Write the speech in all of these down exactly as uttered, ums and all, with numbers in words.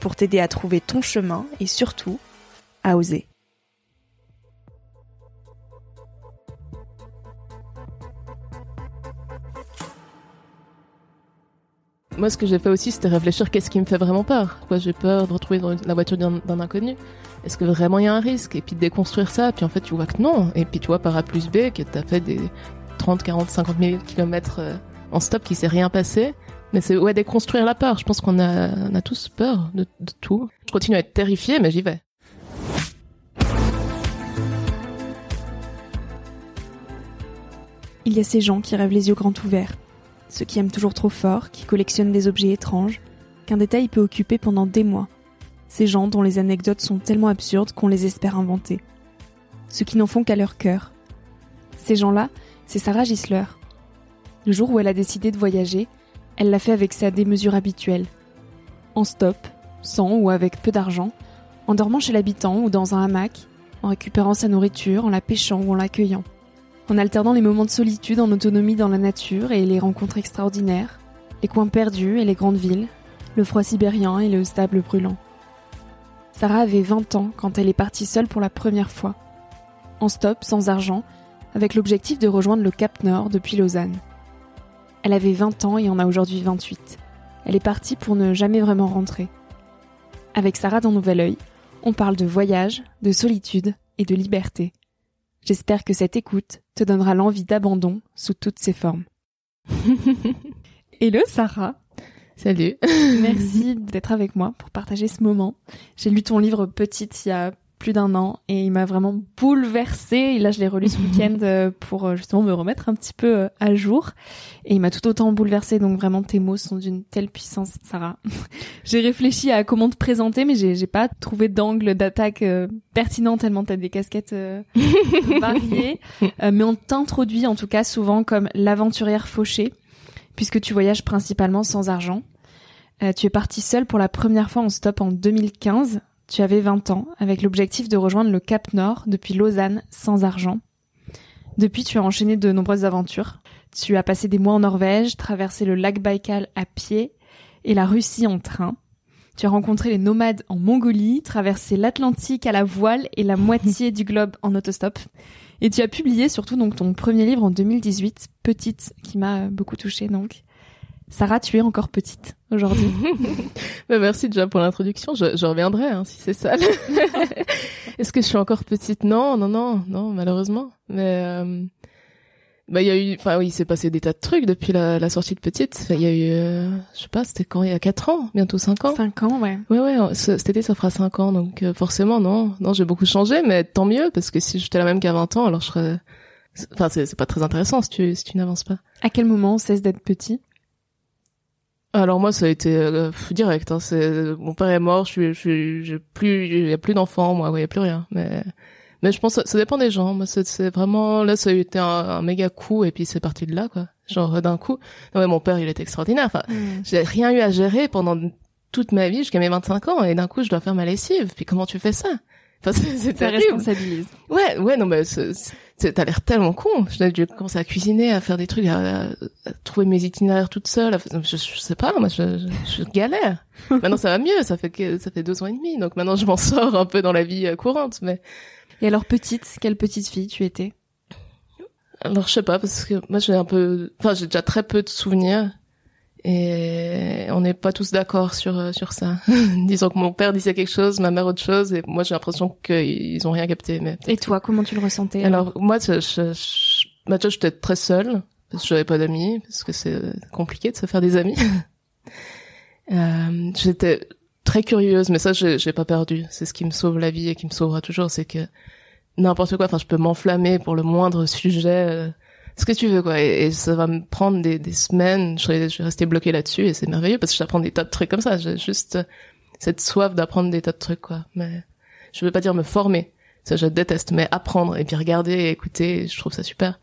pour t'aider à trouver ton chemin et surtout à oser. Moi, ce que j'ai fait aussi, c'était réfléchir qu'est-ce qui me fait vraiment peur. Pourquoi j'ai peur de retrouver dans la voiture d'un, d'un inconnu ? Est-ce que vraiment il y a un risque ? Et puis de déconstruire ça, puis en fait, tu vois que non. Et puis tu vois par A plus B que t'as fait des trente, quarante, cinquante mille kilomètres en stop qui s'est rien passé. Mais c'est ouais, déconstruire la peur. Je pense qu'on a, on a tous peur de, de tout. Je continue à être terrifiée, mais j'y vais. Il y a ces gens qui rêvent les yeux grands ouverts. Ceux qui aiment toujours trop fort, qui collectionnent des objets étranges, qu'un détail peut occuper pendant des mois. Ces gens dont les anecdotes sont tellement absurdes qu'on les espère inventer. Ceux qui n'en font qu'à leur cœur. Ces gens-là, c'est Sarah Gisler. Le jour où elle a décidé de voyager, elle l'a fait avec sa démesure habituelle. En stop, sans ou avec peu d'argent, en dormant chez l'habitant ou dans un hamac, en récupérant sa nourriture, en la pêchant ou en l'accueillant. En alternant les moments de solitude en autonomie dans la nature et les rencontres extraordinaires, les coins perdus et les grandes villes, le froid sibérien et le sable brûlant. Sarah avait vingt ans quand elle est partie seule pour la première fois. En stop, sans argent, avec l'objectif de rejoindre le Cap Nord depuis Lausanne. Elle avait vingt ans et en a aujourd'hui vingt-huit. Elle est partie pour ne jamais vraiment rentrer. Avec Sarah dans Nouvel œil, on parle de voyage, de solitude et de liberté. J'espère que cette écoute te donnera l'envie d'abandon sous toutes ses formes. Hello Sarah. Salut. Merci d'être avec moi pour partager ce moment. J'ai lu ton livre Petite il y a plus d'un an et il m'a vraiment bouleversée. Et là, je l'ai relu ce week-end pour justement me remettre un petit peu à jour. Et il m'a tout autant bouleversée. Donc vraiment, tes mots sont d'une telle puissance, Sarah. J'ai réfléchi à comment te présenter, mais j'ai, j'ai pas trouvé d'angle d'attaque euh, pertinent tellement t'as des casquettes euh, variées. Euh, mais on t'introduit en tout cas souvent comme l'aventurière fauchée, puisque tu voyages principalement sans argent. Euh, tu es partie seule pour la première fois en stop en deux mille quinze. Tu avais vingt ans, avec l'objectif de rejoindre le Cap Nord depuis Lausanne, sans argent. Depuis, tu as enchaîné de nombreuses aventures. Tu as passé des mois en Norvège, traversé le lac Baïkal à pied et la Russie en train. Tu as rencontré les nomades en Mongolie, traversé l'Atlantique à la voile et la moitié du globe en autostop. Et tu as publié surtout donc ton premier livre en deux mille dix-huit, Petite, qui m'a beaucoup touchée donc. Sarah, tu es encore petite aujourd'hui. bah merci déjà pour l'introduction. Je, je reviendrai hein, si c'est ça. Est-ce que je suis encore petite ? Non, non, non, non, malheureusement. Mais euh, bah il y a eu, enfin oui, il s'est passé des tas de trucs depuis la, la sortie de Petite. Il y a eu, euh, je sais pas, c'était quand ? Il y a quatre ans, bientôt cinq ans. cinq ans, ouais. Ouais, ouais. Cet été, ça fera cinq ans, donc euh, forcément, non, non, j'ai beaucoup changé, mais tant mieux parce que si j'étais la même qu'à vingt ans, alors je serais. Enfin, c'est, c'est pas très intéressant si tu, si tu n'avances pas. À quel moment on cesse d'être petit ? Alors moi, ça a été euh, direct. Hein, c'est... Mon père est mort, je suis, je suis, j'ai plus, il y a plus d'enfants, moi, il y a plus rien. Mais, mais je pense, que ça dépend des gens. Moi, c'est, c'est vraiment là, ça a été un, un méga coup, et puis c'est parti de là, quoi. Genre d'un coup. Non, mais mon père, il était extraordinaire. Enfin, mmh. j'ai rien eu à gérer pendant toute ma vie jusqu'à mes vingt-cinq ans, et d'un coup, je dois faire ma lessive. Puis comment tu fais ça? Enfin, c'est, c'est terrible. Ça responsabilise. Ouais, ouais, non, mais c'est, c'est, t'as l'air tellement con. J'ai dû commencer à cuisiner, à faire des trucs, à, à, à trouver mes itinéraires toute seule. À, je, je sais pas, moi, je, je, je galère. Maintenant, ça va mieux. Ça fait, ça fait deux ans et demi. Donc maintenant, je m'en sors un peu dans la vie courante. Mais et alors, petite, quelle petite fille tu étais? Alors, je sais pas, parce que moi, j'ai un peu, enfin, j'ai déjà très peu de souvenirs. Et on n'est pas tous d'accord sur sur ça. Disons que mon père disait quelque chose, ma mère autre chose, et moi j'ai l'impression qu'ils ont rien capté. Mais et toi, que... comment tu le ressentais? Alors moi, je, je, je... Bah, tu vois, j'étais très seule parce que j'avais pas d'amis, parce que c'est compliqué de se faire des amis. euh, j'étais très curieuse, mais ça j'ai, j'ai pas perdu. C'est ce qui me sauve la vie et qui me sauvera toujours, c'est que n'importe quoi. Enfin, je peux m'enflammer pour le moindre sujet. Euh... ce que tu veux, quoi, et, et ça va me prendre des, des semaines, je vais, je vais rester bloquée là-dessus, et c'est merveilleux, parce que j'apprends des tas de trucs comme ça, j'ai juste cette soif d'apprendre des tas de trucs, quoi, mais je veux pas dire me former, ça je déteste, mais apprendre, et puis regarder, et écouter, je trouve ça super.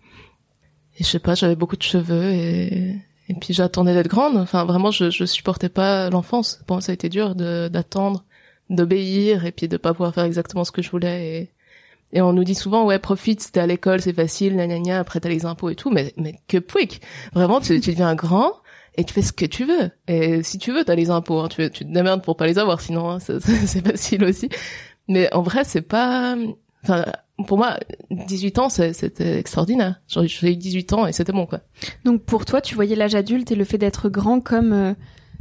Et je sais pas, j'avais beaucoup de cheveux, et, et puis j'attendais d'être grande, enfin vraiment, je, je supportais pas l'enfance, bon, ça a été dur de, d'attendre, d'obéir, et puis de pas pouvoir faire exactement ce que je voulais, et... Et on nous dit souvent, ouais, profite, si t'es à l'école, c'est facile, gna gna gna, après t'as les impôts et tout, mais, mais que pouic! Vraiment, tu, tu deviens grand, et tu fais ce que tu veux. Et si tu veux, t'as les impôts, hein, tu, tu te démerdes pour pas les avoir, sinon, hein, c'est, c'est facile aussi. Mais en vrai, c'est pas, enfin, pour moi, dix-huit ans, c'est, c'était extraordinaire. Genre, j'ai eu dix-huit ans et c'était bon, quoi. Donc, pour toi, tu voyais l'âge adulte et le fait d'être grand comme, euh...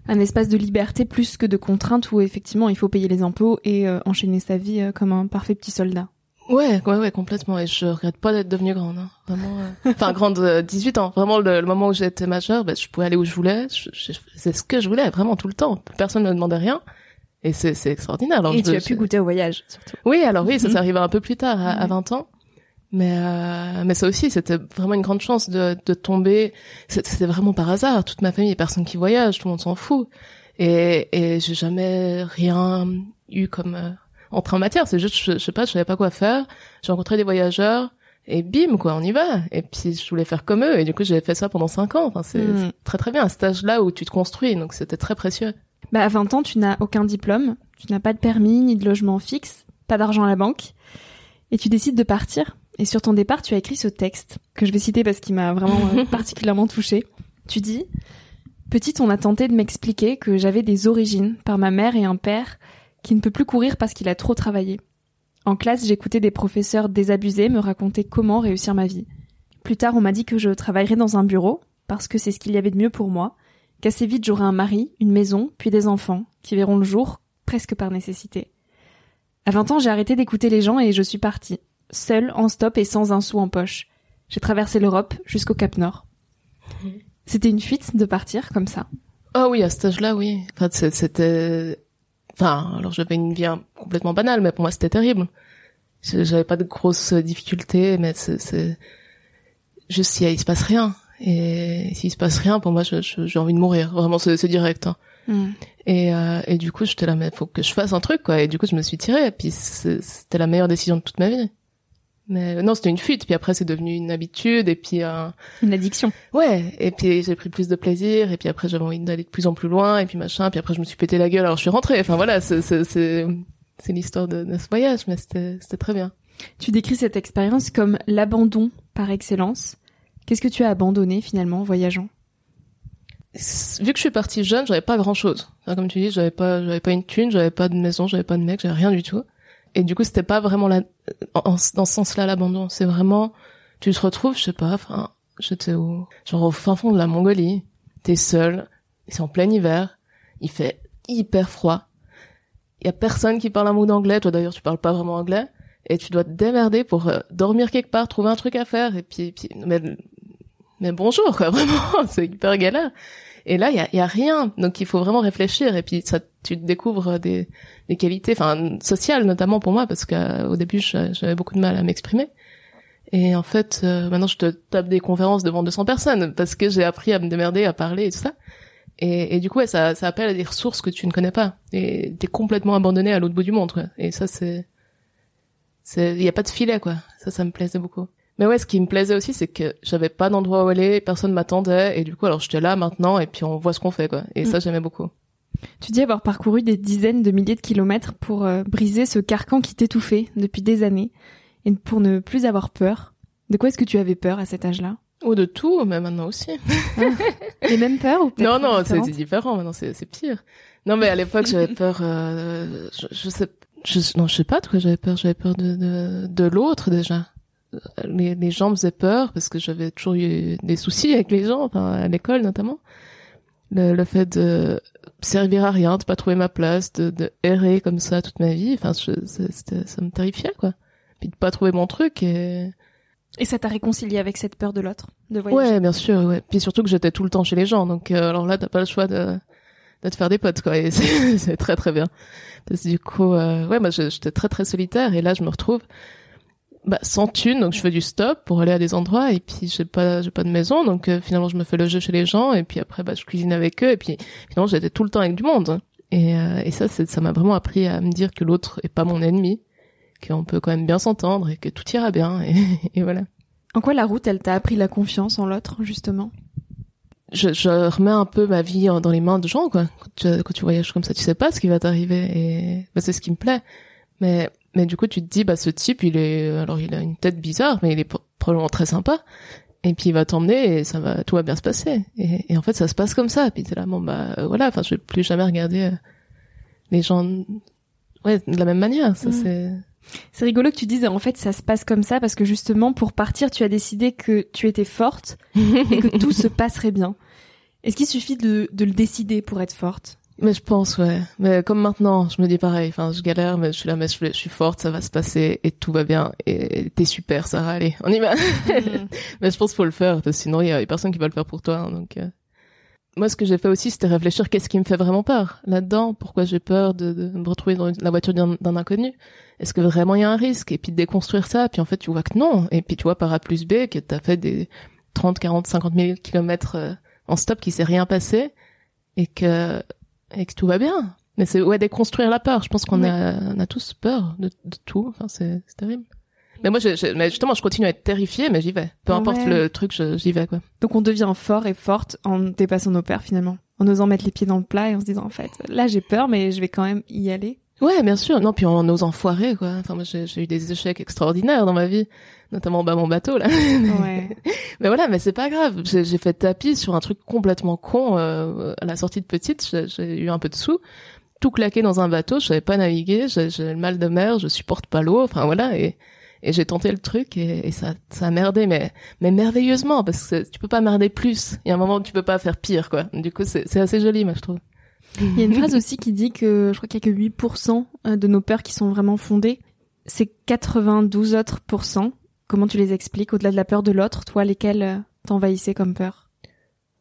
un espace de liberté plus que de contrainte où, effectivement, il faut payer les impôts et euh, enchaîner sa vie euh, comme un parfait petit soldat. Ouais, ouais, ouais, complètement. Et je regrette pas d'être devenue grande, hein. Vraiment, euh... enfin, grande, euh, dix-huit ans. Vraiment, le, le moment où j'étais majeure, bah, je pouvais aller où je voulais. Je, je, c'est ce que je voulais, vraiment, tout le temps. Personne ne me demandait rien. Et c'est, c'est extraordinaire. Alors, et je, tu as je... pu goûter au voyage, surtout. Oui, alors oui, ça, ça arrivait un peu plus tard, à, à vingt ans. Mais, euh, mais ça aussi, c'était vraiment une grande chance de, de tomber. C'était, c'était vraiment par hasard. Toute ma famille, personne qui voyage, tout le monde s'en fout. Et, et j'ai jamais rien eu comme, euh... entre en matière, c'est juste, je, je sais pas, je savais pas quoi faire. J'ai rencontré des voyageurs et bim, quoi, on y va. Et puis je voulais faire comme eux et du coup j'ai fait ça pendant cinq ans. Enfin, c'est, mmh. c'est très très bien, un stage là où tu te construis, donc c'était très précieux. Bah à vingt ans, tu n'as aucun diplôme, tu n'as pas de permis ni de logement fixe, pas d'argent à la banque, et tu décides de partir. Et sur ton départ, tu as écrit ce texte que je vais citer parce qu'il m'a vraiment euh, particulièrement touchée. Tu dis, petite, on a tenté de m'expliquer que j'avais des origines par ma mère et un père qui ne peut plus courir parce qu'il a trop travaillé. En classe, j'écoutais des professeurs désabusés me raconter comment réussir ma vie. Plus tard, on m'a dit que je travaillerais dans un bureau, parce que c'est ce qu'il y avait de mieux pour moi, qu'assez vite j'aurais un mari, une maison, puis des enfants, qui verront le jour, presque par nécessité. À vingt ans, j'ai arrêté d'écouter les gens et je suis partie, seule, en stop et sans un sou en poche. J'ai traversé l'Europe jusqu'au Cap Nord. C'était une fuite de partir comme ça. Ah oui, à cet âge-là, oui. Enfin, c'était... Enfin, alors j'avais une vie complètement banale, mais pour moi c'était terrible. J'avais pas de grosses difficultés, mais c'est, c'est... juste il, y a, il se passe rien. Et s'il se passe rien, pour moi, je, je, j'ai envie de mourir. Vraiment, c'est, c'est direct. Hein. Mm. Et, euh, et du coup, j'étais là, mais faut que je fasse un truc, quoi. Et du coup, je me suis tirée. Et puis c'était la meilleure décision de toute ma vie. Mais non, c'était une fuite. Puis après, c'est devenu une habitude et puis un... une addiction. Ouais. Et puis j'ai pris plus de plaisir. Et puis après, j'avais envie d'aller de plus en plus loin. Et puis machin. Puis après, je me suis pété la gueule. Alors je suis rentrée. Enfin voilà, c'est c'est c'est, c'est l'histoire de, de ce voyage. Mais c'était c'était très bien. Tu décris cette expérience comme l'abandon par excellence. Qu'est-ce que tu as abandonné finalement en voyageant? Vu que je suis partie jeune, j'avais pas grand-chose. Enfin, comme tu dis, j'avais pas j'avais pas une thune, j'avais pas de maison, j'avais pas de mec, j'avais rien du tout. Et du coup, c'était pas vraiment la... en, dans ce sens-là l'abandon. C'est vraiment, tu te retrouves, je sais pas, enfin, j'étais au, genre au fin fond de la Mongolie, t'es seule, c'est en plein hiver, il fait hyper froid, y a personne qui parle un mot d'anglais, toi d'ailleurs tu parles pas vraiment anglais, et tu dois te démerder pour euh, dormir quelque part, trouver un truc à faire, et puis, puis mais, mais bonjour quoi, vraiment, c'est hyper galère. Et là, il y a, y a rien, donc il faut vraiment réfléchir. Et puis, ça, tu découvres des, des qualités, enfin sociales notamment pour moi, parce qu'au début, j'avais beaucoup de mal à m'exprimer. Et en fait, euh, maintenant, je te tape des conférences devant deux cents personnes parce que j'ai appris à me démerder, à parler et tout ça. Et, et du coup, ouais, ça, ça appelle à des ressources que tu ne connais pas. Et t'es complètement abandonné à l'autre bout du monde, quoi. Et ça, c'est, c'est, y a pas de filet, quoi. Ça, ça me plaisait beaucoup. Mais ouais, ce qui me plaisait aussi, c'est que j'avais pas d'endroit où aller, personne m'attendait, et du coup, alors j'étais là maintenant, et puis on voit ce qu'on fait, quoi. Et mmh. ça, j'aimais beaucoup. Tu dis avoir parcouru des dizaines de milliers de kilomètres pour euh, briser ce carcan qui t'étouffait depuis des années, et pour ne plus avoir peur. De quoi est-ce que tu avais peur à cet âge-là ? Oh, de tout, mais maintenant aussi. Ah. Les mêmes peurs ou peut-être? Non, non, c'est, c'est différent, maintenant c'est, c'est pire. Non, mais à l'époque, j'avais peur, euh, je, je sais, je, non, je sais pas de quoi j'avais peur, j'avais peur de, de, de l'autre, déjà. Les, les gens me faisaient peur, parce que j'avais toujours eu des soucis avec les gens, enfin, à l'école, notamment. Le, le fait de servir à rien, de pas trouver ma place, de, de errer comme ça toute ma vie, enfin, je, c'était, ça me terrifiait, quoi. Puis de pas trouver mon truc, et... Et ça t'a réconcilié avec cette peur de l'autre, de voyager? Ouais, bien sûr, ouais. Puis surtout que j'étais tout le temps chez les gens, donc euh, alors là, t'as pas le choix de, de te faire des potes, quoi, et c'est, c'est très très bien. Parce que du coup, euh, ouais, moi j'étais très très solitaire, et là je me retrouve bah, sans thune, donc je fais du stop pour aller à des endroits, et puis j'ai pas j'ai pas de maison, donc euh, finalement je me fais loger chez les gens, et puis après bah je cuisine avec eux, et puis finalement j'étais tout le temps avec du monde. Et, euh, et ça, c'est, ça m'a vraiment appris à me dire que l'autre est pas mon ennemi, qu'on peut quand même bien s'entendre et que tout ira bien, et, et voilà. En quoi la route, elle t'a appris la confiance en l'autre, justement? je, je remets un peu ma vie dans les mains de gens, quoi. Quand tu, quand tu voyages comme ça, tu sais pas ce qui va t'arriver, et bah, c'est ce qui me plaît. Mais, mais du coup, tu te dis, bah ce type, il est, alors il a une tête bizarre, mais il est probablement très sympa, et puis il va t'emmener et ça va, tout va bien se passer. Et, et en fait, ça se passe comme ça, et puis t'es là, bon bah euh, voilà, enfin je vais plus jamais regarder euh, les gens ouais, de la même manière, ça mmh. c'est... C'est rigolo que tu dises en fait ça se passe comme ça parce que justement pour partir tu as décidé que tu étais forte et que tout se passerait bien. Est-ce qu'il suffit de, de le décider pour être forte ? Mais je pense ouais. Mais comme maintenant je me dis pareil. Enfin je galère mais je suis là mais je, je suis forte, ça va se passer et tout va bien et t'es super Sarah, allez on y va. Mmh. Mais je pense qu'il faut le faire parce que sinon il y a personne qui va le faire pour toi hein, donc. Euh... Moi, ce que j'ai fait aussi, c'était réfléchir qu'est-ce qui me fait vraiment peur là-dedans. Pourquoi j'ai peur de, de me retrouver dans la voiture d'un, d'un inconnu? Est-ce que vraiment il y a un risque? Et puis de déconstruire ça. Puis en fait, tu vois que non. Et puis tu vois par A plus B que t'as fait des trente, quarante, cinquante mille kilomètres en stop qui s'est rien passé et que, et que tout va bien. Mais c'est, ouais, déconstruire la peur. Je pense qu'on oui. a, on a tous peur de, de tout. Enfin, c'est, c'est terrible. Mais moi, je, je, mais justement, je continue à être terrifiée, mais j'y vais. Peu importe ouais. le truc, je, j'y vais, quoi. Donc, on devient fort et forte en dépassant nos peurs, finalement. En osant mettre les pieds dans le plat et en se disant, en fait, là, j'ai peur, mais je vais quand même y aller. Ouais, bien sûr. Non, puis en osant foirer, quoi. Enfin, moi, j'ai, j'ai eu des échecs extraordinaires dans ma vie. Notamment, bah, mon bateau, là. Ouais. Mais voilà, mais c'est pas grave. J'ai, j'ai fait tapis sur un truc complètement con, euh, à la sortie de Petite. J'ai, j'ai eu un peu de sous. Tout claqué dans un bateau. Je savais pas naviguer. J'ai, j'ai le mal de mer. Je supporte pas l'eau. Enfin, voilà. Et, Et j'ai tenté le truc et, et ça, ça a merdé, mais, mais merveilleusement, parce que tu peux pas merder plus. Il y a un moment où tu peux pas faire pire, quoi. Du coup, c'est, c'est assez joli, moi, je trouve. Il y a une phrase aussi qui dit que je crois qu'il y a que huit pour cent de nos peurs qui sont vraiment fondées. C'est quatre-vingt-douze autres pourcents. Comment tu les expliques? Au-delà de la peur de l'autre, toi, lesquelles t'envahissaient comme peur?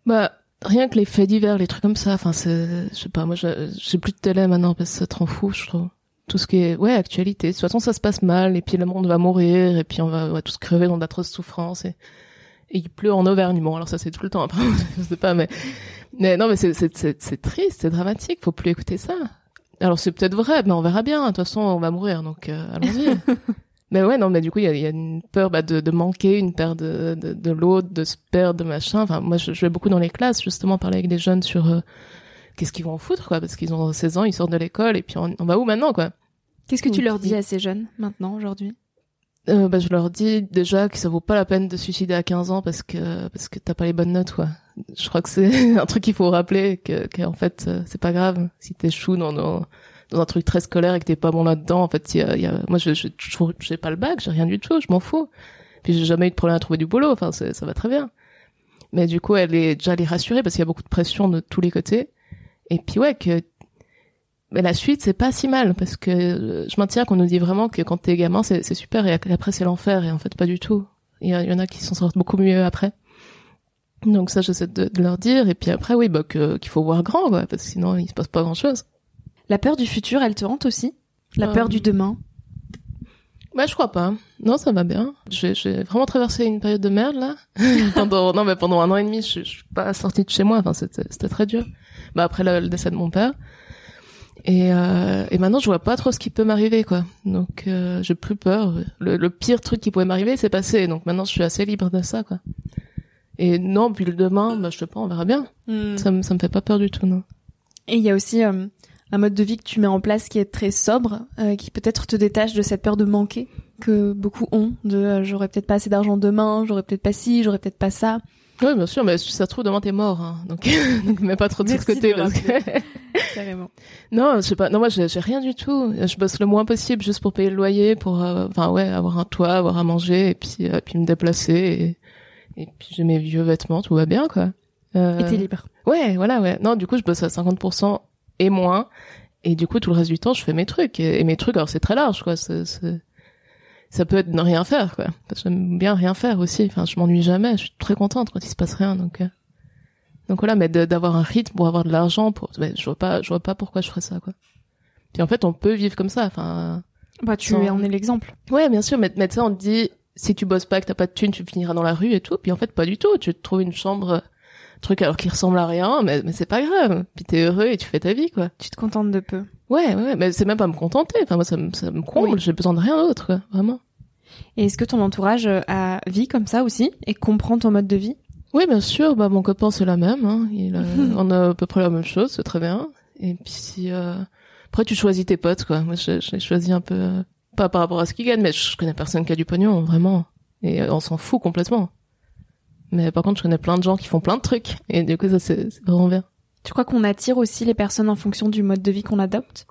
Bah, rien que les faits divers, les trucs comme ça. Enfin, c'est, je sais pas, moi, je, j'ai plus de télé maintenant parce que ça te rend fou, je trouve. Tout ce qui est ouais actualité, de toute façon ça se passe mal et puis le monde va mourir et puis on va, on va tous crever dans d'atroces souffrances et, et il pleut en Auvergne, bon alors ça c'est tout le temps après je sais pas mais mais non mais c'est c'est c'est, c'est triste, c'est dramatique, faut plus écouter ça. Alors c'est peut-être vrai mais on verra bien, de toute façon on va mourir donc euh, allons-y. Mais ouais non mais du coup il y a, y a une peur bah de de manquer, une peur de de, de l'autre, de se perdre, de machin. Enfin moi je, je vais beaucoup dans les classes justement parler avec des jeunes sur euh, qu'est-ce qu'ils vont en foutre quoi parce qu'ils ont seize ans, ils sortent de l'école et puis on, on va où maintenant quoi. Qu'est-ce que tu leur dis à ces jeunes, maintenant, aujourd'hui ? euh, bah, je leur dis déjà que ça vaut pas la peine de se suicider à quinze ans parce que, parce que t'as pas les bonnes notes, quoi. Je crois que c'est un truc qu'il faut rappeler, que, qu'en fait, c'est pas grave. Si t'échoues dans, dans, dans un truc très scolaire et que t'es pas bon là-dedans, en fait, y a, y a... moi, je, je, je, j'ai pas le bac, j'ai rien du tout, je m'en fous. Puis j'ai jamais eu de problème à trouver du boulot, enfin, c'est, ça va très bien. Mais du coup, elle est déjà les rassurer parce qu'il y a beaucoup de pression de tous les côtés. Et puis ouais, que, mais la suite, c'est pas si mal, parce que je maintiens qu'on nous dit vraiment que quand t'es gamin, c'est, c'est super, et après, c'est l'enfer, et en fait, pas du tout. Il y, y en a qui s'en sortent beaucoup mieux après. Donc ça, j'essaie de, de leur dire, et puis après, oui, bah, que, qu'il faut voir grand, quoi, parce que sinon, il se passe pas grand-chose. La peur du futur, elle te hante aussi ? La euh... peur du demain ? Bah, je crois pas. Non, ça va bien. J'ai, j'ai vraiment traversé une période de merde, là. pendant, non, mais pendant un an et demi, je, je suis pas sortie de chez moi. Enfin, c'était, c'était très dur. Bah, après le, le décès de mon père. Et, euh, et maintenant, je vois pas trop ce qui peut m'arriver, quoi. Donc, euh, j'ai plus peur. Le, le pire truc qui pouvait m'arriver, c'est passé. Donc, maintenant, je suis assez libre de ça, quoi. Et non, puis le demain, bah, je sais pas, on verra bien. Mm. Ça me, ça me fait pas peur du tout, non. Et il y a aussi, euh... un mode de vie que tu mets en place qui est très sobre, euh, qui peut-être te détache de cette peur de manquer que beaucoup ont, de euh, j'aurais peut-être pas assez d'argent demain, j'aurais peut-être pas ci, j'aurais peut-être pas ça. Oui, bien sûr, mais si ça se trouve, demain t'es mort, hein, donc, donc mets pas trop de ce côté. Parce que... Carrément. Non, je sais pas, non, moi j'ai, j'ai rien du tout, je bosse le moins possible juste pour payer le loyer, pour, euh, enfin ouais, avoir un toit, avoir à manger, et puis, euh, puis me déplacer, et, et puis j'ai mes vieux vêtements, tout va bien, quoi. Euh... Et t'es libre. Ouais, voilà, ouais. Non, du coup, je bosse à cinquante pour cent et moins, et du coup tout le reste du temps je fais mes trucs, et, et mes trucs, alors c'est très large, quoi, c'est, c'est... ça peut être ne rien faire, quoi, parce que j'aime bien rien faire aussi, enfin je m'ennuie jamais, je suis très contente quand il se passe rien, donc euh... donc voilà, mais de, d'avoir un rythme pour avoir de l'argent, pour mais je vois pas je vois pas pourquoi je ferais ça, quoi. Puis en fait on peut vivre comme ça, enfin bah tu sans... en es l'exemple. Ouais, bien sûr, mais mais ça on te dit si tu bosses pas, que t'as pas de thunes, tu finiras dans la rue et tout, puis en fait pas du tout, tu te trouves une chambre truc alors qu'il ressemble à rien, mais, mais c'est pas grave, puis t'es heureux et tu fais ta vie, quoi. Tu te contentes de peu. Ouais, ouais, mais c'est même pas me contenter, enfin moi ça me, ça me comble, oui. J'ai besoin de rien d'autre, quoi, vraiment. Et est-ce que ton entourage a vie comme ça aussi, et comprend ton mode de vie? Oui, bien sûr, bah mon copain c'est la même, hein. Il a, on a à peu près la même chose, c'est très bien, et puis euh... après tu choisis tes potes, quoi. Moi j'ai, j'ai choisi un peu, euh... pas par rapport à ce qu'ils gagnent, mais je connais personne qui a du pognon, vraiment, et on s'en fout complètement. Mais par contre, je connais plein de gens qui font plein de trucs. Et du coup, ça, c'est, c'est vraiment bien. Tu crois qu'on attire aussi les personnes en fonction du mode de vie qu'on adopte?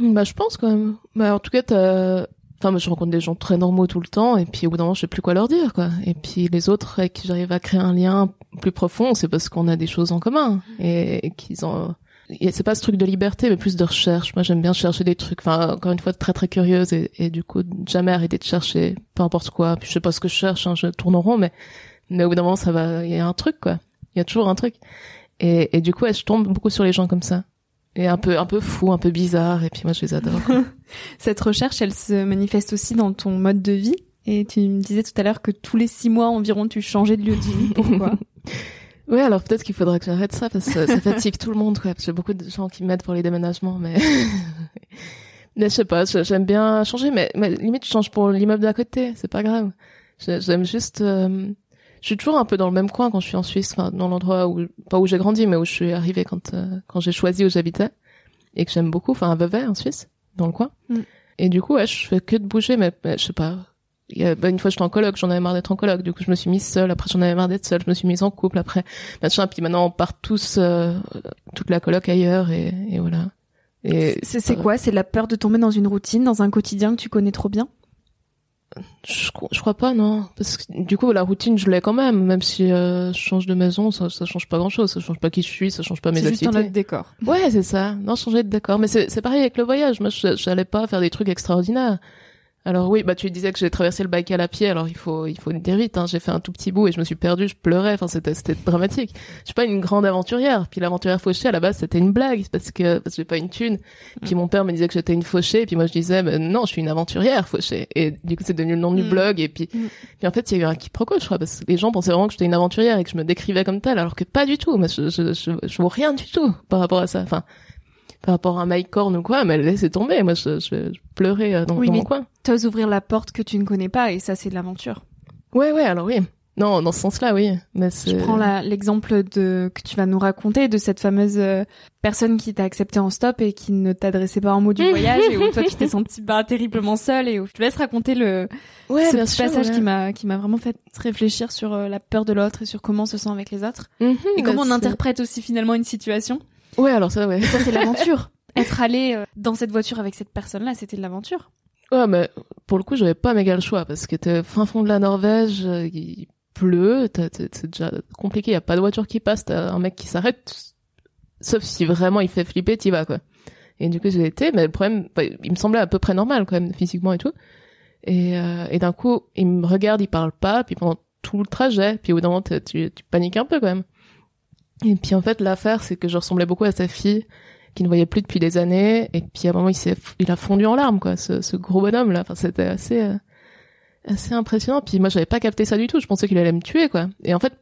Bah, je pense quand même. Bah, en tout cas, t'as... Enfin, moi, je rencontre des gens très normaux tout le temps. Et puis, au bout d'un moment, je sais plus quoi leur dire, quoi. Et puis, les autres avec qui j'arrive à créer un lien plus profond, c'est parce qu'on a des choses en commun. Et, et qu'ils ont... Et c'est pas ce truc de liberté, mais plus de recherche. Moi, j'aime bien chercher des trucs. Enfin, encore une fois, très très curieuse. Et, et du coup, jamais arrêter de chercher. Peu importe quoi. Puis, je sais pas ce que je cherche, hein. Je tourne en rond, mais... mais au bout d'un moment ça va, il y a un truc, quoi, il y a toujours un truc, et et du coup ouais, je tombe beaucoup sur les gens comme ça, et un peu un peu fou, un peu bizarre, et puis moi je les adore. Cette recherche, elle se manifeste aussi dans ton mode de vie, et tu me disais tout à l'heure que tous les six mois environ tu changeais de lieu de vie, pourquoi? Oui, alors peut-être qu'il faudra que j'arrête ça, parce que ça fatigue tout le monde, quoi, parce que j'ai beaucoup de gens qui m'aident pour les déménagements, mais mais je sais pas, j'aime bien changer, mais, mais limite je change pour l'immeuble d'à côté, c'est pas grave, j'aime juste euh... Je suis toujours un peu dans le même coin quand je suis en Suisse, enfin dans l'endroit où, pas où j'ai grandi, mais où je suis arrivée quand euh, quand j'ai choisi où j'habitais, et que j'aime beaucoup, enfin à Vevey en Suisse, dans le coin. Mm. Et du coup, ouais, je fais que de bouger, mais, mais je sais pas. Il y a, bah, une fois j'étais en coloc, j'en avais marre d'être en coloc, du coup je me suis mise seule. Après j'en avais marre d'être seule, je me suis mise en couple. Après machin, puis maintenant on part tous euh, toute la coloc ailleurs, et, et voilà. Et c'est, c'est euh, quoi? C'est la peur de tomber dans une routine, dans un quotidien que tu connais trop bien? Je, je crois pas, non, parce que du coup la routine je l'ai quand même, même si euh, je change de maison, ça, ça change pas grand chose, ça change pas qui je suis, ça change pas mes activités. C'est juste un autre décor. Ouais, c'est ça. Non, changer de décor, mais c'est, c'est pareil avec le voyage. Moi, je, j'allais pas faire des trucs extraordinaires. Alors oui, bah tu disais que j'ai traversé le Baïkal à pied, alors il faut il faut dire vite, hein. J'ai fait un tout petit bout et je me suis perdue, je pleurais, enfin c'était c'était dramatique. Je suis pas une grande aventurière. Puis l'aventurière fauchée à la base c'était une blague, parce que parce que j'ai pas une thune. Puis mon père me disait que j'étais une fauchée, et puis moi je disais bah, non, je suis une aventurière fauchée. Et du coup c'est devenu le nom du mmh. blog, et puis mmh. puis en fait il y a eu un quiproquo, je crois, parce que les gens pensaient vraiment que j'étais une aventurière et que je me décrivais comme telle, alors que pas du tout. Mais je je je, je vois rien du tout par rapport à ça. Enfin. Par rapport à Mike Horn ou quoi, mais laissez tomber. Moi, je, je, je pleurais dans, oui, dans mon coin. Oui, mais t'oses ouvrir la porte que tu ne connais pas, et ça, c'est de l'aventure. Ouais, ouais, alors oui. Non, dans ce sens-là, oui. Mais c'est... Je prends la, l'exemple de, que tu vas nous raconter, de cette fameuse euh, personne qui t'a accepté en stop et qui ne t'adressait pas un mot du voyage, et où toi, tu t'es sentie bah, terriblement seule, et où je te laisse raconter le, ouais, ce petit sûr, passage ouais. qui m'a, qui m'a vraiment fait réfléchir sur euh, la peur de l'autre et sur comment on se sent avec les autres. Mm-hmm, et comment on c'est... interprète aussi finalement une situation. Ouais, alors ça, ouais. Et ça, c'est l'aventure. Être allé euh, dans cette voiture avec cette personne-là, c'était de l'aventure. Ouais, mais pour le coup, j'avais pas méga le choix, parce que t'es fin fond de la Norvège, il pleut, t'as, t'as, c'est déjà compliqué, y a pas de voiture qui passe, t'as un mec qui s'arrête, sauf si vraiment il fait flipper, t'y vas, quoi. Et du coup, j'ai été, mais le problème, bah, il me semblait à peu près normal, quand même, physiquement et tout. Et, euh, et d'un coup, il me regarde, il parle pas, puis pendant tout le trajet, puis au bout d'un moment, tu, tu paniques un peu, quand même. Et puis en fait l'affaire c'est que je ressemblais beaucoup à sa fille qu'il ne voyait plus depuis des années. Et puis à un moment, il s'est, il a fondu en larmes, quoi, ce, ce gros bonhomme là. Enfin, c'était assez, euh, assez impressionnant. Puis moi, j'avais pas capté ça du tout. Je pensais qu'il allait me tuer, quoi. Et en fait,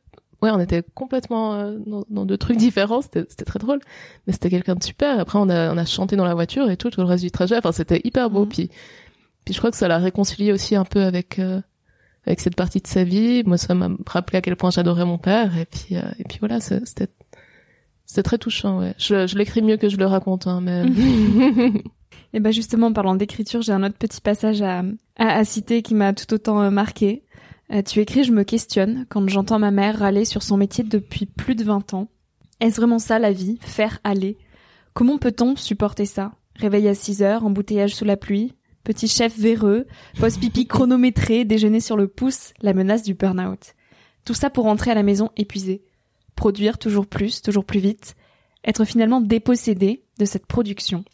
ouais, on était complètement euh, dans, dans deux trucs différents. C'était, c'était très drôle, mais c'était quelqu'un de super. Après, on a, on a chanté dans la voiture et tout, tout le reste du trajet. Enfin, c'était hyper beau. Mmh. Puis, puis je crois que ça l'a réconcilié aussi un peu avec. Euh, avec cette partie de sa vie. Moi, ça m'a rappelé à quel point j'adorais mon père, et puis euh, et puis voilà, c'était c'était très touchant, ouais. Je, je l'écris mieux que je le raconte, hein, mais... Et ben justement, en parlant d'écriture, j'ai un autre petit passage à à, à citer qui m'a tout autant marqué. Euh, tu écris « Je me questionne quand j'entends ma mère râler sur son métier depuis plus de vingt ans. Est-ce vraiment ça la vie, faire aller? Comment peut-on supporter ça? Réveil à six heures, embouteillage sous la pluie. Petit chef véreux, pause pipi chronométré, déjeuner sur le pouce, la menace du burn-out. Tout ça pour rentrer à la maison épuisé. Produire toujours plus, toujours plus vite. Être finalement dépossédé de cette production. »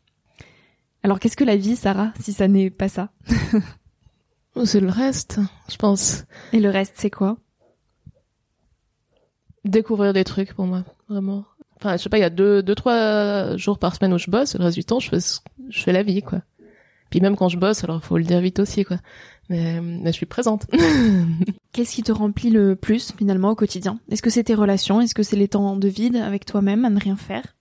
Alors qu'est-ce que la vie, Sarah, si ça n'est pas ça? C'est le reste, je pense. Et le reste, c'est quoi? Découvrir des trucs pour moi, vraiment. Enfin, je sais pas, il y a deux, deux, trois jours par semaine où je bosse, et le reste du temps, je fais, je fais la vie, quoi. Puis même quand je bosse, alors faut le dire vite aussi, quoi. Mais, mais je suis présente. Qu'est-ce qui te remplit le plus, finalement, au quotidien? Est-ce que c'est tes relations? Est-ce que c'est les temps de vide avec toi-même, à ne rien faire?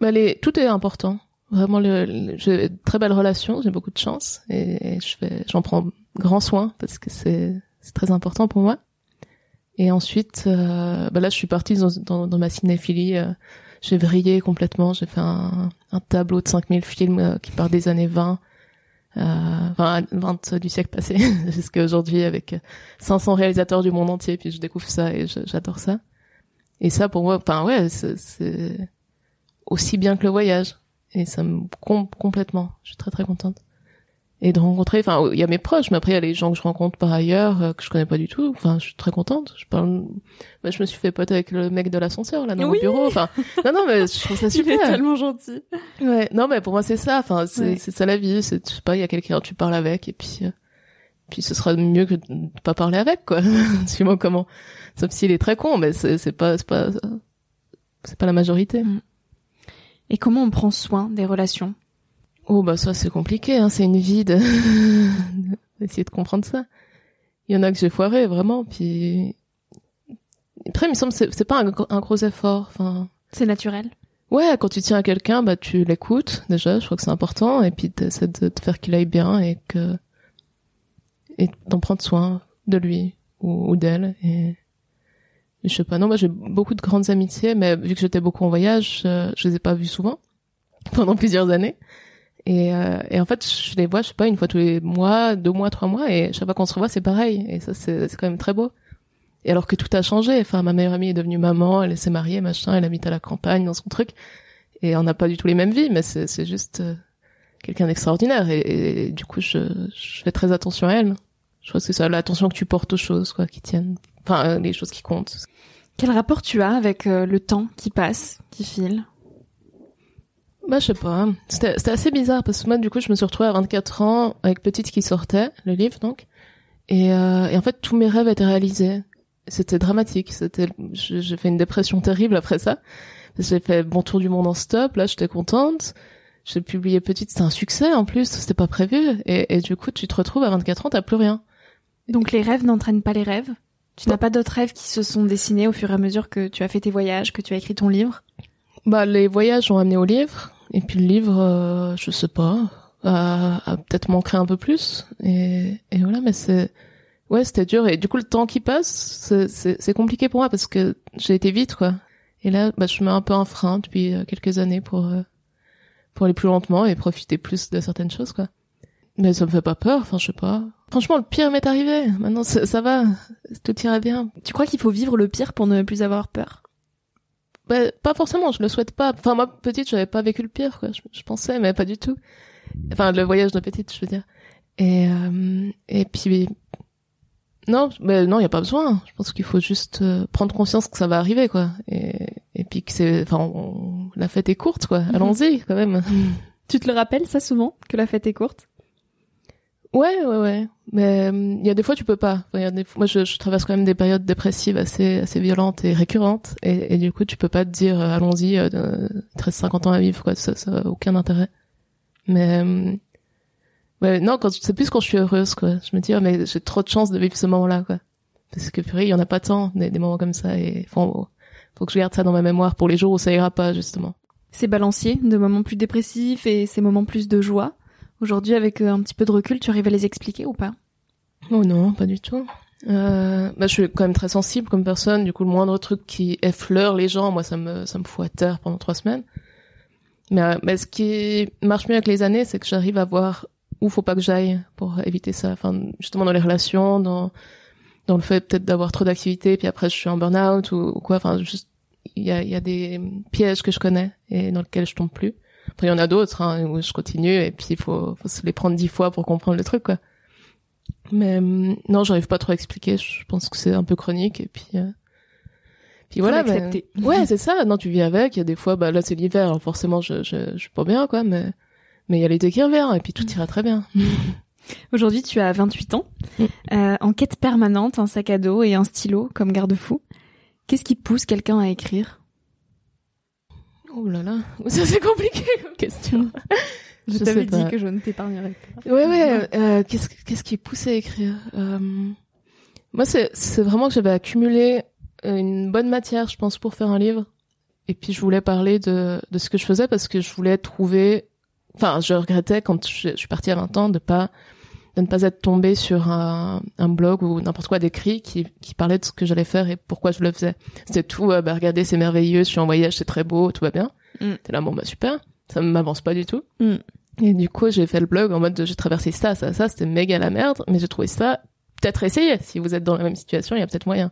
Bah les, tout est important. Vraiment, le, le, j'ai de très belles relations, j'ai beaucoup de chance. Et, et je fais, j'en prends grand soin, parce que c'est, c'est très important pour moi. Et ensuite, euh, bah là, je suis partie dans, dans, dans ma cinéphilie. Euh, j'ai vrillé complètement. J'ai fait un, un tableau de cinq mille films euh, qui part des années vingt, euh, enfin vingt du siècle passé jusqu'à aujourd'hui, avec cinq cents réalisateurs du monde entier. Puis je découvre ça et je, j'adore ça. Et ça, pour moi, enfin ouais, c'est, c'est aussi bien que le voyage. Et ça me comble complètement. Je suis très très contente. Et de rencontrer, enfin, il y a mes proches, mais après il y a les gens que je rencontre par ailleurs, euh, que je connais pas du tout. Enfin, je suis très contente. Je parle, bah, je me suis fait pote avec le mec de l'ascenseur, là, dans oui mon bureau. Enfin, non, non, mais je trouve ça super. Il est tellement gentil. Ouais. Non, mais pour moi, c'est ça. Enfin, c'est, ouais. c'est ça la vie. C'est, je sais pas, il y a quelqu'un, tu parles avec, et puis, euh, puis ce sera mieux que de pas parler avec, quoi. Suis-moi comment. Sauf s'il est très con, mais c'est, c'est pas, c'est pas, c'est pas la majorité. Et comment on prend soin des relations? Oh bah ça c'est compliqué, hein. C'est une vie de d'essayer de comprendre ça. Il y en a que j'ai foiré vraiment, puis après il me semble que c'est, c'est pas un, un gros effort. Enfin c'est naturel. Ouais, quand tu tiens à quelqu'un, bah tu l'écoutes déjà, je crois que c'est important, et puis t'essaies de, de faire qu'il aille bien et que et d'en prendre soin de lui ou, ou d'elle. Et je sais pas, non moi j'ai beaucoup de grandes amitiés, mais vu que j'étais beaucoup en voyage, je, je les ai pas vues souvent pendant plusieurs années. Et, euh, et en fait, je les vois, je sais pas, une fois tous les mois, deux mois, trois mois, et chaque fois qu'on se revoit, c'est pareil. Et ça, c'est, c'est quand même très beau. Et alors que tout a changé. Enfin, ma meilleure amie est devenue maman, elle s'est mariée, machin, elle habite à la campagne, dans son truc. Et on n'a pas du tout les mêmes vies, mais c'est, c'est juste euh, quelqu'un d'extraordinaire. Et, et, et du coup, je, je fais très attention à elle. Je crois que c'est ça, l'attention que tu portes aux choses, quoi, qui tiennent. Enfin, euh, les choses qui comptent. Quel rapport tu as avec euh, le temps qui passe, qui file? Bah, je sais pas. C'était, c'était assez bizarre parce que moi, du coup, je me suis retrouvée à vingt-quatre ans avec Petite qui sortait, le livre, donc. Et, euh, et en fait, tous mes rêves étaient réalisés. C'était dramatique. C'était, je, j'ai fait une dépression terrible après ça. J'ai fait bon tour du monde en stop. Là, j'étais contente. J'ai publié Petite. C'était un succès, en plus. C'était pas prévu. Et, et du coup, tu te retrouves à vingt-quatre ans, t'as plus rien. Donc, les rêves n'entraînent pas les rêves? Tu n'as pas d'autres rêves qui se sont dessinés au fur et à mesure que tu as fait tes voyages, que tu as écrit ton livre? Bah, les voyages ont amené au livre, et puis le livre, euh, je sais pas, a, a peut-être manqué un peu plus, et, et voilà, mais c'est, ouais, c'était dur, et du coup, le temps qui passe, c'est, c'est, c'est compliqué pour moi, parce que j'ai été vite, quoi. Et là, bah, je mets un peu un frein depuis quelques années pour, euh, pour aller plus lentement et profiter plus de certaines choses, quoi. Mais ça me fait pas peur, enfin, je sais pas. Franchement, le pire m'est arrivé. Maintenant, ça, ça va. Tout ira bien. Tu crois qu'il faut vivre le pire pour ne plus avoir peur? Bah, pas forcément, je le souhaite pas. Enfin, moi, Petite, j'avais pas vécu le pire, quoi. Je, je pensais, mais pas du tout. Enfin, le voyage de Petite, je veux dire. Et, euh, et puis, non, mais non, y a pas besoin. Je pense qu'il faut juste euh, prendre conscience que ça va arriver, quoi. Et, et puis que c'est, enfin, on, la fête est courte, quoi. Allons-y, quand même. Tu te le rappelles, ça, souvent, que la fête est courte? Ouais, ouais, ouais. Mais il y a des fois tu peux pas. Enfin, y a des fois, moi, je, je traverse quand même des périodes dépressives assez assez violentes et récurrentes, et, et du coup, tu peux pas te dire, euh, allons-y, euh, treize cinquante ans à vivre, quoi. Ça, ça a aucun intérêt. Mais euh, ouais, non, quand c'est plus quand je suis heureuse, quoi. Je me dis, oh, mais j'ai trop de chance de vivre ce moment-là, quoi. Parce que purée, il y en a pas tant des, des moments comme ça, et enfin, faut, faut que je garde ça dans ma mémoire pour les jours où ça ira pas, justement. Ces balanciers de moments plus dépressifs et ces moments plus de joie. Aujourd'hui, avec un petit peu de recul, tu arrives à les expliquer ou pas ? Oh non, pas du tout. Euh, bah, je suis quand même très sensible comme personne. Du coup, le moindre truc qui effleure les gens, moi, ça me ça me fout à terre pendant trois semaines. Mais, euh, mais ce qui marche mieux avec les années, c'est que j'arrive à voir où faut pas que j'aille pour éviter ça. Enfin, justement dans les relations, dans dans le fait peut-être d'avoir trop d'activités, puis après je suis en burn-out ou, ou quoi. Enfin, juste il y a il y a des pièges que je connais et dans lesquels je tombe plus. Après, il y en a d'autres hein, où je continue et puis il faut, faut se les prendre dix fois pour comprendre le truc, quoi. Mais euh, non, j'arrive pas trop à expliquer. Je pense que c'est un peu chronique et puis euh... puis voilà. Mais... ouais, c'est ça. Non, tu vis avec. Il y a des fois, bah là c'est l'hiver, alors forcément je je je suis pas bien, quoi. Mais mais il y a l'été qui revient et puis tout ira très bien. Aujourd'hui, tu as vingt-huit ans, euh, en quête permanente, un sac à dos et un stylo comme garde-fou. Qu'est-ce qui pousse quelqu'un à écrire ? Oh là là, ça c'est compliqué comme question. Je, je t'avais dit que je ne t'épargnerais pas. Ouais ouais, euh, qu'est-ce qu'est-ce qui pousse à écrire euh... Moi c'est c'est vraiment que j'avais accumulé une bonne matière, je pense, pour faire un livre. Et puis je voulais parler de de ce que je faisais parce que je voulais trouver. Enfin, je regrettais quand je, je suis partie à vingt ans de pas de ne pas être tombée sur un, un blog ou n'importe quoi d'écrit qui, qui parlait de ce que j'allais faire et pourquoi je le faisais. C'était tout, euh, bah regardez, c'est merveilleux, je suis en voyage, c'est très beau, tout va bien. Mm. T'es là, bon bah super, ça m'avance pas du tout. Mm. Et du coup, j'ai fait le blog en mode, de, j'ai traversé ça, ça, ça, c'était méga la merde, mais j'ai trouvé ça, peut-être essayer, si vous êtes dans la même situation, il y a peut-être moyen.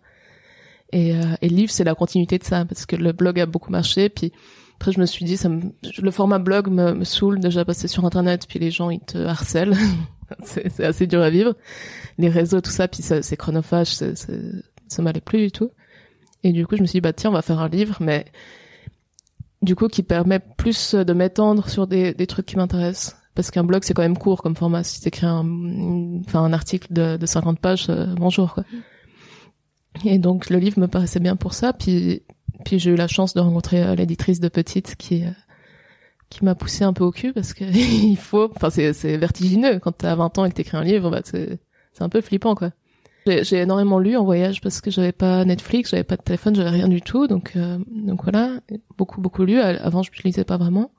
Et, euh, et le livre, c'est la continuité de ça, parce que le blog a beaucoup marché, puis après, je me suis dit, ça me, le format blog me, me saoule, déjà passé sur Internet, puis les gens, ils te harcèlent. C'est, c'est assez dur à vivre. Les réseaux, tout ça, puis ça, c'est chronophage, c'est, c'est, ça m'allait plus du tout. Et du coup, je me suis dit, bah tiens, on va faire un livre, mais du coup, qui permet plus de m'étendre sur des, des trucs qui m'intéressent. Parce qu'un blog, c'est quand même court comme format. Si t'écris un, enfin, un article de, de cinquante pages, euh, bonjour, quoi. Et donc, le livre me paraissait bien pour ça, puis, puis j'ai eu la chance de rencontrer l'éditrice de Petite qui, euh, qui m'a poussé un peu au cul parce que il faut, enfin c'est c'est vertigineux quand t'as vingt ans et que t'écris un livre, bah c'est c'est un peu flippant, quoi. J'ai, j'ai énormément lu en voyage parce que j'avais pas Netflix, j'avais pas de téléphone, j'avais rien du tout, donc euh, donc voilà, beaucoup beaucoup lu. Avant je lisais pas vraiment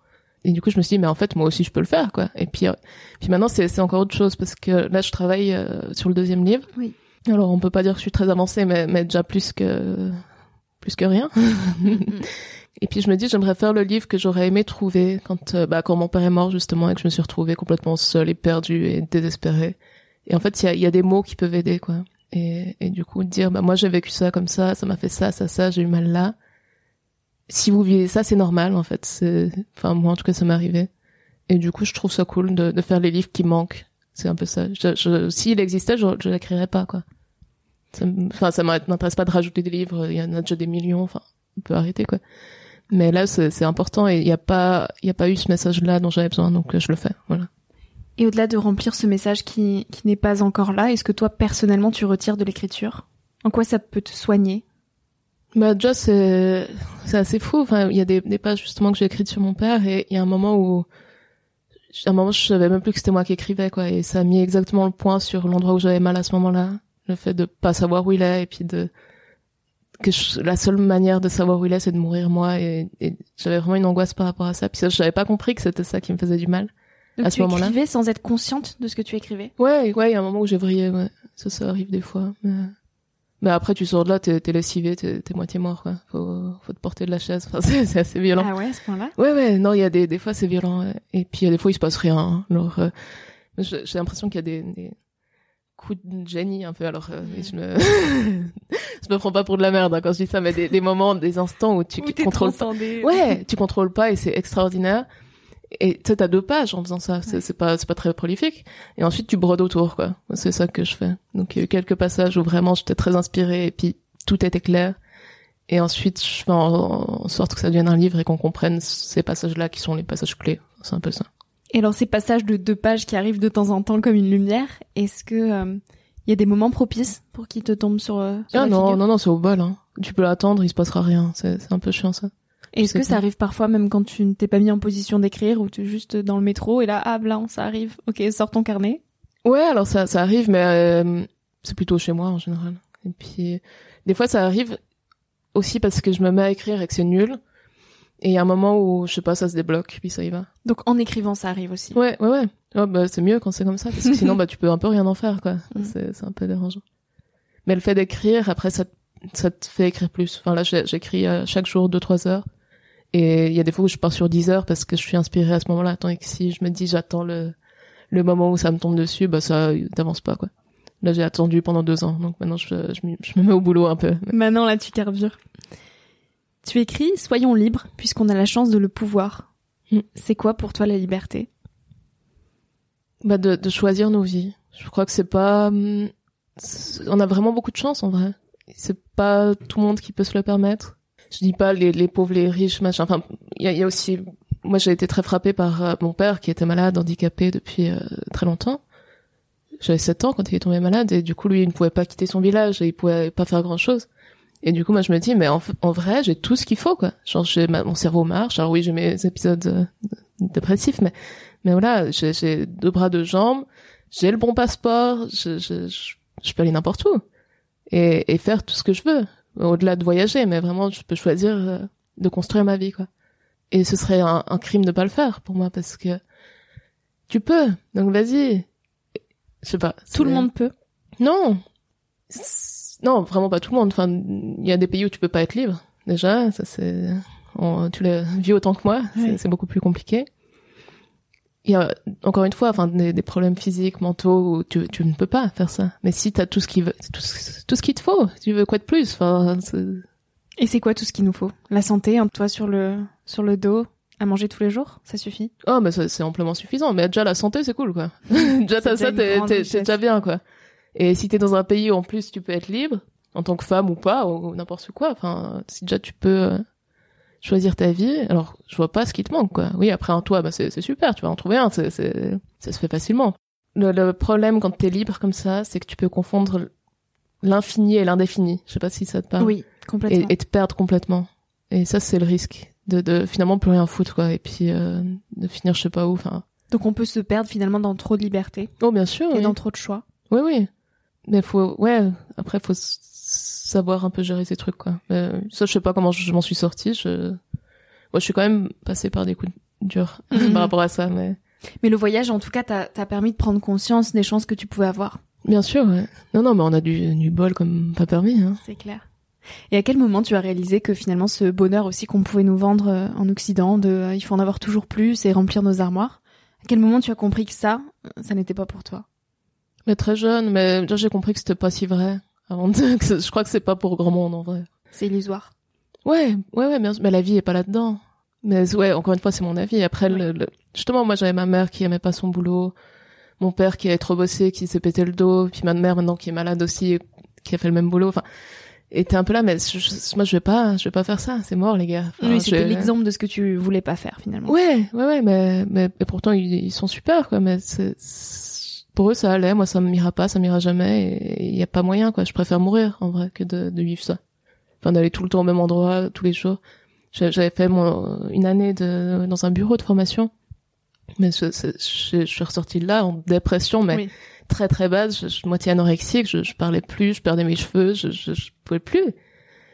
et du coup je me suis dit mais en fait moi aussi je peux le faire, quoi. Et puis euh, puis maintenant c'est c'est encore autre chose parce que là je travaille euh, sur le deuxième livre. Oui. Alors on peut pas dire que je suis très avancée, mais mais déjà plus que plus que rien. Et puis je me dis, j'aimerais faire le livre que j'aurais aimé trouver quand euh, bah quand mon père est mort, justement, et que je me suis retrouvée complètement seule et perdue et désespérée. Et en fait, il y a, y a des mots qui peuvent aider, quoi. Et, et du coup, dire, bah moi j'ai vécu ça comme ça, ça m'a fait ça, ça, ça, j'ai eu mal là. Si vous vivez ça, c'est normal, en fait. C'est... Enfin, moi, en tout cas, ça m'est arrivé. Et du coup, je trouve ça cool de, de faire les livres qui manquent. C'est un peu ça. Je, je, s'il existait, je ne l'écrirais pas, quoi. Ça, enfin, ça m'intéresse pas de rajouter des livres. Il y en a déjà des millions, enfin, on peut arrêter, quoi. Mais là, c'est, c'est important et il n'y a pas, il n'y a pas eu ce message-là dont j'avais besoin, donc je le fais, voilà. Et au-delà de remplir ce message qui, qui n'est pas encore là, est-ce que toi, personnellement, tu retires de l'écriture ? En quoi ça peut te soigner ? Bah, déjà, c'est, c'est assez fou. Enfin, il y a des, des pages, justement, que j'ai écrites sur mon père et il y a un moment où, à un moment, je savais même plus que c'était moi qui écrivais, quoi. Et ça a mis exactement le point sur l'endroit où j'avais mal à ce moment-là. Le fait de pas savoir où il est et puis de, que je, la seule manière de savoir où il est, c'est de mourir, moi, et, et j'avais vraiment une angoisse par rapport à ça. Puis ça, j'avais pas compris que c'était ça qui me faisait du mal. Donc à ce moment-là. Tu écrivais sans être consciente de ce que tu écrivais ? Ouais, ouais, il y a un moment où j'ai vrillé, ouais. Ça, ça arrive des fois. Mais, mais après, tu sors de là, t'es, t'es lessivé, t'es, t'es moitié mort, quoi. Faut, faut te porter de la chaise. Enfin, c'est, c'est assez violent. Ah ouais, à ce point-là ? Ouais, ouais, non, il y a des, des fois, c'est violent. Ouais. Et puis, il y a des fois, il se passe rien. Hein. Alors, euh, j'ai, j'ai l'impression qu'il y a des, des... coup de génie un peu, alors euh, je me je me prends pas pour de la merde hein, quand je dis ça, mais des, des moments, des instants où tu où contrôles pas, ouais, tu contrôles pas et c'est extraordinaire. Et tu sais, t'as deux pages en faisant ça, c'est, ouais. c'est pas c'est pas très prolifique. Et ensuite tu brodes autour, quoi. C'est ça que je fais. Donc il y a eu quelques passages où vraiment j'étais très inspirée et puis tout était clair. Et ensuite je fais en, en sorte que ça devienne un livre et qu'on comprenne ces passages-là qui sont les passages clés. C'est un peu ça. Et alors ces passages de deux pages qui arrivent de temps en temps comme une lumière, est-ce que il euh, y a des moments propices pour qu'ils te tombent sur, euh, sur ah, la non, figure? Non, non, c'est au bol. Hein. Tu peux l'attendre, il se passera rien. C'est, c'est un peu chiant ça. Et est-ce que ça arrive parfois même quand tu ne t'es pas mis en position d'écrire ou tu es juste dans le métro et là, ah là, ça arrive, ok, sors ton carnet? Ouais, alors ça, ça arrive, mais euh, c'est plutôt chez moi en général. Et puis, euh, des fois ça arrive aussi parce que je me mets à écrire et que c'est nul. Et il y a un moment où, je sais pas, ça se débloque, puis ça y va. Donc en écrivant, ça arrive aussi. Ouais, ouais, ouais. Oh, bah, c'est mieux quand c'est comme ça, parce que sinon bah, tu peux un peu rien en faire, quoi. Mm. C'est, c'est un peu dérangeant. Mais le fait d'écrire, après, ça, ça te fait écrire plus. Enfin là, j'écris chaque jour deux trois heures. Et il y a des fois où je pars sur dix heures parce que je suis inspirée à ce moment-là. Tandis que si je me dis j'attends le, le moment où ça me tombe dessus, bah ça t'avance pas, quoi. Là, j'ai attendu pendant deux ans, donc maintenant, je, je, je me mets au boulot un peu. Maintenant, là, tu carbures. Tu écris « Soyons libres, puisqu'on a la chance de le pouvoir mm. ». C'est quoi pour toi la liberté ? Bah de, de choisir nos vies. Je crois que c'est pas... C'est, on a vraiment beaucoup de chance, en vrai. C'est pas tout le monde qui peut se le permettre. Je dis pas les, les pauvres, les riches, machin. Enfin, il y, y a aussi... Moi, j'ai été très frappée par euh, mon père, qui était malade, handicapé depuis euh, très longtemps. J'avais sept ans quand il est tombé malade, et du coup, lui, il ne pouvait pas quitter son village, et il pouvait pas faire grand-chose. Et du coup, moi, je me dis, mais en, en vrai, j'ai tout ce qu'il faut, quoi. Genre, j'ai ma, mon cerveau marche. Alors oui, j'ai mes épisodes euh, dépressifs, mais, mais voilà, j'ai, j'ai deux bras, deux jambes, j'ai le bon passeport, je, je, je, je peux aller n'importe où et, et faire tout ce que je veux. Au-delà de voyager, mais vraiment, je peux choisir euh, de construire ma vie, quoi. Et ce serait un, un crime de pas le faire pour moi, parce que tu peux. Donc vas-y. Je sais pas. Tout le monde peut. Non. C'est... Non, vraiment pas tout le monde. Enfin, il y a des pays où tu peux pas être libre. Déjà, ça c'est, on, tu le vis autant que moi. Oui. C'est, c'est beaucoup plus compliqué. Il y a encore une fois, enfin, des, des problèmes physiques, mentaux où tu, tu ne peux pas faire ça. Mais si t'as tout ce qui veut, tout, tout ce qu'il te faut, tu veux quoi de plus? Enfin, c'est... Et c'est quoi tout ce qu'il nous faut? La santé, un toit sur le, sur le dos, à manger tous les jours, ça suffit? Oh, mais ça, c'est amplement suffisant. Mais déjà la santé, c'est cool, quoi. Déjà t'as ça, t'es, t'es, t'es déjà bien, quoi. Et si t'es dans un pays où en plus tu peux être libre, en tant que femme ou pas, ou, ou n'importe quoi, enfin, si déjà tu peux euh, choisir ta vie, alors je vois pas ce qui te manque, quoi. Oui, après un toit, bah c'est, c'est super, tu vas en trouver un, c'est, c'est, ça se fait facilement. Le, le problème quand t'es libre comme ça, c'est que tu peux confondre l'infini et l'indéfini. Je sais pas si ça te parle. Oui, complètement. Et, et te perdre complètement. Et ça, c'est le risque de, de finalement plus rien foutre, quoi. Et puis euh, de finir je sais pas où. Enfin. Donc on peut se perdre finalement dans trop de liberté. Oh, bien sûr. Et oui. Dans trop de choix. Oui, oui. Mais faut, ouais, après, faut savoir un peu gérer ces trucs, quoi. Mais ça, je sais pas comment je m'en suis sortie. Je... Moi, je suis quand même passée par des coups durs mmh. par rapport à ça, mais... Mais le voyage, en tout cas, t'a, t'a permis de prendre conscience des chances que tu pouvais avoir. Bien sûr, ouais. Non, non, mais on a du, du bol comme pas permis, hein. C'est clair. Et à quel moment tu as réalisé que finalement, ce bonheur aussi qu'on pouvait nous vendre en Occident, de euh, il faut en avoir toujours plus et remplir nos armoires, à quel moment tu as compris que ça, ça n'était pas pour toi? Mais très jeune, mais déjà j'ai compris que c'était pas si vrai. Avant de... Je crois que c'est pas pour grand monde en vrai. C'est illusoire. Ouais, ouais, ouais, bien sûr. Mais la vie est pas là-dedans. Mais ouais, encore une fois, c'est mon avis. Après, ouais. le, le... justement, moi j'avais ma mère qui aimait pas son boulot, mon père qui avait trop bossé, qui s'est pété le dos, puis ma mère maintenant qui est malade aussi, qui a fait le même boulot. Enfin, et t'es un peu là, mais je, je, moi je vais pas, je vais pas faire ça. C'est mort, les gars. Enfin, oui, c'était je... l'exemple de ce que tu voulais pas faire finalement. Ouais, ouais, ouais, mais mais et pourtant ils, ils sont super, quoi. Mais c'est... Pour eux, ça allait. Moi, ça m'ira pas, ça m'ira jamais. Il y a pas moyen, quoi. Je préfère mourir, en vrai, que de, de vivre ça. Enfin, d'aller tout le temps au même endroit, tous les jours. J'avais fait mon, une année de, dans un bureau de formation. Mais je, je, je suis ressortie de là en dépression, mais oui. très, très basse. Je, je moitié anorexique. Je, je parlais plus, je perdais mes cheveux. Je, je, je pouvais plus.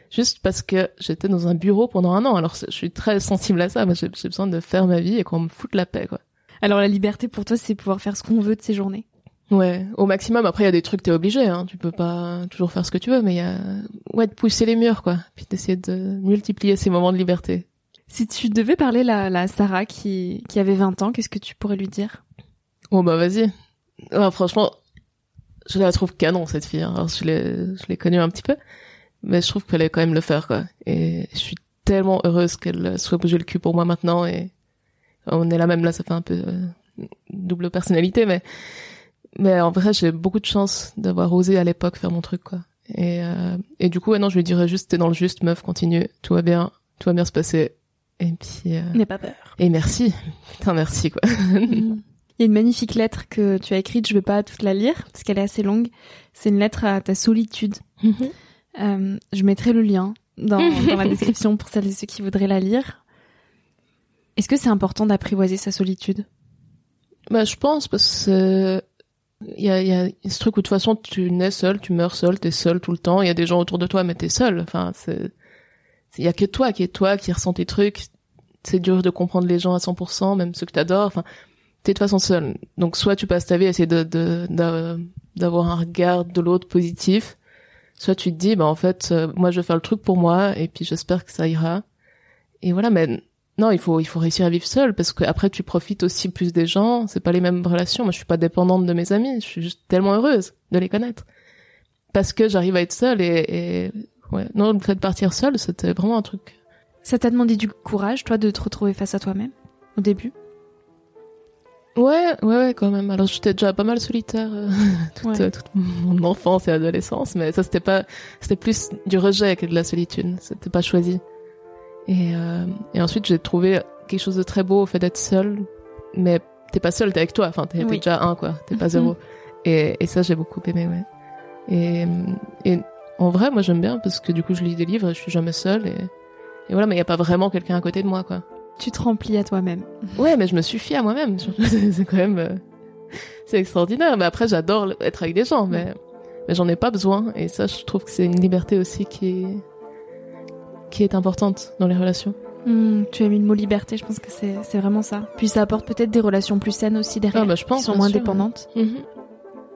Juste parce que j'étais dans un bureau pendant un an. Alors, je suis très sensible à ça. Moi, j'ai, j'ai besoin de faire ma vie et qu'on me foute la paix, quoi. Alors la liberté pour toi, c'est pouvoir faire ce qu'on veut de ses journées. Ouais, au maximum. Après, il y a des trucs t'es obligé, hein. Tu peux pas toujours faire ce que tu veux, mais il y a ouais de pousser les murs, quoi. Puis d'essayer de multiplier ces moments de liberté. Si tu devais parler la la Sarah qui qui avait vingt ans, qu'est-ce que tu pourrais lui dire ? Oh bah vas-y. Alors, franchement, je la trouve canon cette fille. Alors je l'ai je l'ai connue un petit peu, mais je trouve qu'elle allait quand même le faire, quoi. Et je suis tellement heureuse qu'elle soit bougée le cul pour moi maintenant et on est là même là, ça fait un peu euh, double personnalité, mais mais en vrai j'ai beaucoup de chance d'avoir osé à l'époque faire mon truc, quoi. Et euh, et du coup, ouais, non, je lui dirais juste t'es dans le juste, meuf, continue, tout va bien, tout va bien se passer, Et puis... Euh... N'aie pas peur. Et merci. Putain, merci, quoi. Mmh. Il y a une magnifique lettre que tu as écrite, je ne vais pas toute la lire, parce qu'elle est assez longue. C'est une lettre à ta solitude. Mmh. Euh, je mettrai le lien dans, dans la description pour celles et ceux qui voudraient la lire. Est-ce que c'est important d'apprivoiser sa solitude ? Bah, je pense, parce que... Il y a, il y a ce truc où de toute façon tu nais seul, tu meurs seul, t'es seul tout le temps. Il y a des gens autour de toi, mais t'es seul. Enfin, c'est, c'est il y a que toi qui est toi qui ressent tes trucs. C'est dur de comprendre les gens à cent pour cent, même ceux que t'adores. Enfin, t'es de toute façon seul. Donc soit tu passes ta vie à essayer de, de, de d'avoir un regard de l'autre positif, soit tu te dis bah en fait euh, moi je vais faire le truc pour moi et puis j'espère que ça ira. Et voilà, mais non, il faut il faut réussir à vivre seul parce que après tu profites aussi plus des gens, c'est pas les mêmes relations. Moi je suis pas dépendante de mes amis, je suis juste tellement heureuse de les connaître parce que j'arrive à être seule et, et ouais, non, le fait de partir seule, c'était vraiment un truc. Ça t'a demandé du courage toi de te retrouver face à toi-même au début ? Ouais, ouais ouais quand même. Alors j'étais déjà pas mal solitaire euh, toute, ouais. euh, toute mon enfance et adolescence, mais ça c'était pas c'était plus du rejet que de la solitude, c'était pas choisi. Et, euh, et ensuite, j'ai trouvé quelque chose de très beau au fait d'être seule. Mais t'es pas seule, t'es avec toi. Enfin, t'es, oui. t'es déjà un, quoi. T'es pas zéro. Et, et ça, j'ai beaucoup aimé, ouais. Et, et en vrai, moi, j'aime bien parce que du coup, je lis des livres et je suis jamais seule. Et, et voilà, mais y a pas vraiment quelqu'un à côté de moi, quoi. Tu te remplis à toi-même. Ouais, mais je me suffis à moi-même. c'est, c'est quand même... Euh, c'est extraordinaire. Mais après, j'adore être avec des gens. Mais, mais j'en ai pas besoin. Et ça, je trouve que c'est une liberté aussi qui est... qui est importante dans les relations. Mmh, tu as mis le mot liberté, je pense que c'est, c'est vraiment ça. Puis ça apporte peut-être des relations plus saines aussi derrière, ah bah je pense, qui sont moins sûr, dépendantes. Ouais. Mmh.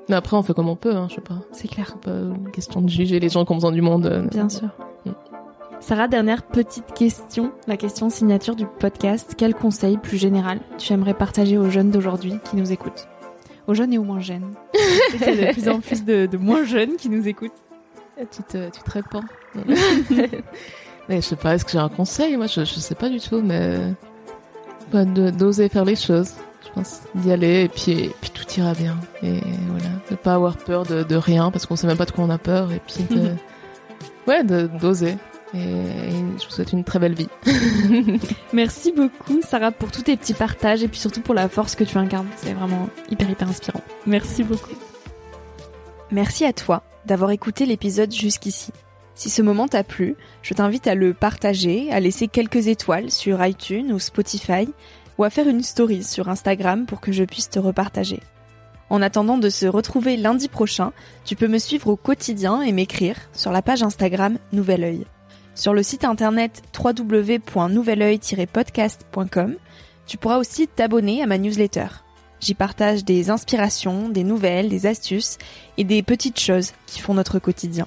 Mais après, on fait comme on peut, hein, je sais pas. C'est clair. C'est pas une question de juger les gens qui ont besoin du monde. Euh, Bien sûr. Mmh. Sarah, dernière petite question, la question signature du podcast. Quel conseil plus général tu aimerais partager aux jeunes d'aujourd'hui qui nous écoutent ? Aux jeunes et aux moins jeunes. Il y a de plus en plus de, de moins jeunes qui nous écoutent. Tu te, tu te répands. Mais je sais pas, est-ce que j'ai un conseil ? Moi, je, je sais pas du tout, mais bah, de, d'oser faire les choses, je pense, d'y aller, et puis, et puis tout ira bien. Et voilà, de pas avoir peur de, de rien, parce qu'on sait même pas de quoi on a peur, et puis de... ouais, de, d'oser. Et, et je vous souhaite une très belle vie. Merci beaucoup, Sarah, pour tous tes petits partages, et puis surtout pour la force que tu incarnes. C'est vraiment hyper, hyper inspirant. Merci beaucoup. Merci à toi d'avoir écouté l'épisode jusqu'ici. Si ce moment t'a plu, je t'invite à le partager, à laisser quelques étoiles sur iTunes ou Spotify, ou à faire une story sur Instagram pour que je puisse te repartager. En attendant de se retrouver lundi prochain, tu peux me suivre au quotidien et m'écrire sur la page Instagram Nouvel œil. Sur le site internet w w w point nouvel oeil tiret podcast point com, tu pourras aussi t'abonner à ma newsletter. J'y partage des inspirations, des nouvelles, des astuces et des petites choses qui font notre quotidien.